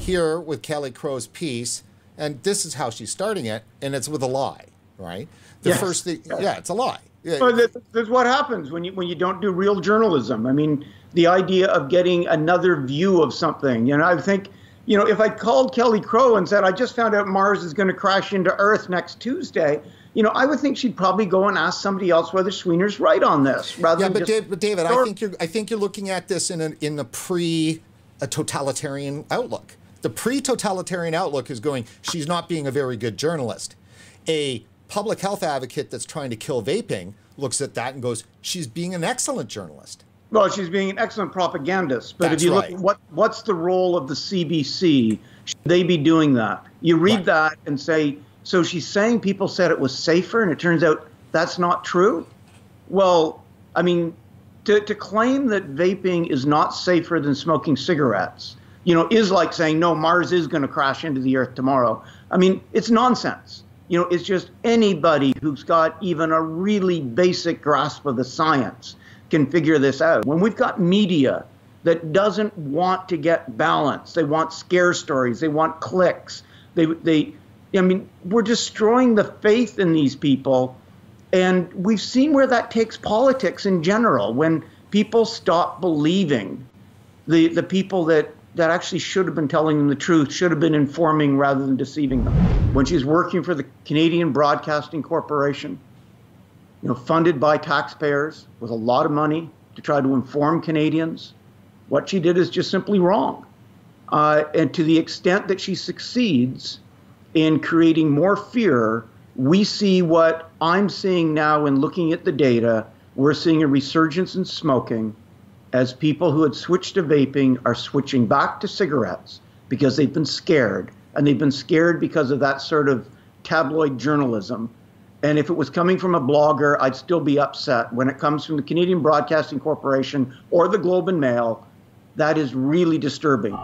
here with Kelly Crowe's piece, and this is how she's starting it, and it's with a lie, right? The yes. first thing, yeah, it's a lie. Yeah. Well, that's what happens when you don't do real journalism. I mean, the idea of getting another view of something. You know, I think, you know, if I called Kelly Crowe and said, I just found out Mars is going to crash into Earth next Tuesday, you know, I would think she'd probably go and ask somebody else whether Sweanor's right on this. Rather yeah, than but David, I think you're looking at this in a totalitarian outlook. The pre-totalitarian outlook is going, she's not being a very good journalist. A public health advocate that's trying to kill vaping looks at that and goes, she's being an excellent journalist. Well, she's being an excellent propagandist. But that's if you right. look at what's the role of the CBC, should they be doing that? You read right. that and say, so she's saying people said it was safer, and it turns out that's not true? Well, I mean, to claim that vaping is not safer than smoking cigarettes, you know, is like saying, no, Mars is going to crash into the Earth tomorrow. I mean, it's nonsense. You know, it's just anybody who's got even a really basic grasp of the science can figure this out. When we've got media that doesn't want to get balance, they want scare stories, they want clicks. I mean, we're destroying the faith in these people. And we've seen where that takes politics in general, when people stop believing the people that actually should have been telling them the truth, should have been informing rather than deceiving them. When she's working for the Canadian Broadcasting Corporation, you know, funded by taxpayers with a lot of money to try to inform Canadians, what she did is just simply wrong. And to the extent that she succeeds in creating more fear, we see what I'm seeing now in looking at the data. We're seeing a resurgence in smoking as people who had switched to vaping are switching back to cigarettes because they've been scared. And they've been scared because of that sort of tabloid journalism. And if it was coming from a blogger, I'd still be upset. When it comes from the Canadian Broadcasting Corporation or the Globe and Mail, that is really disturbing.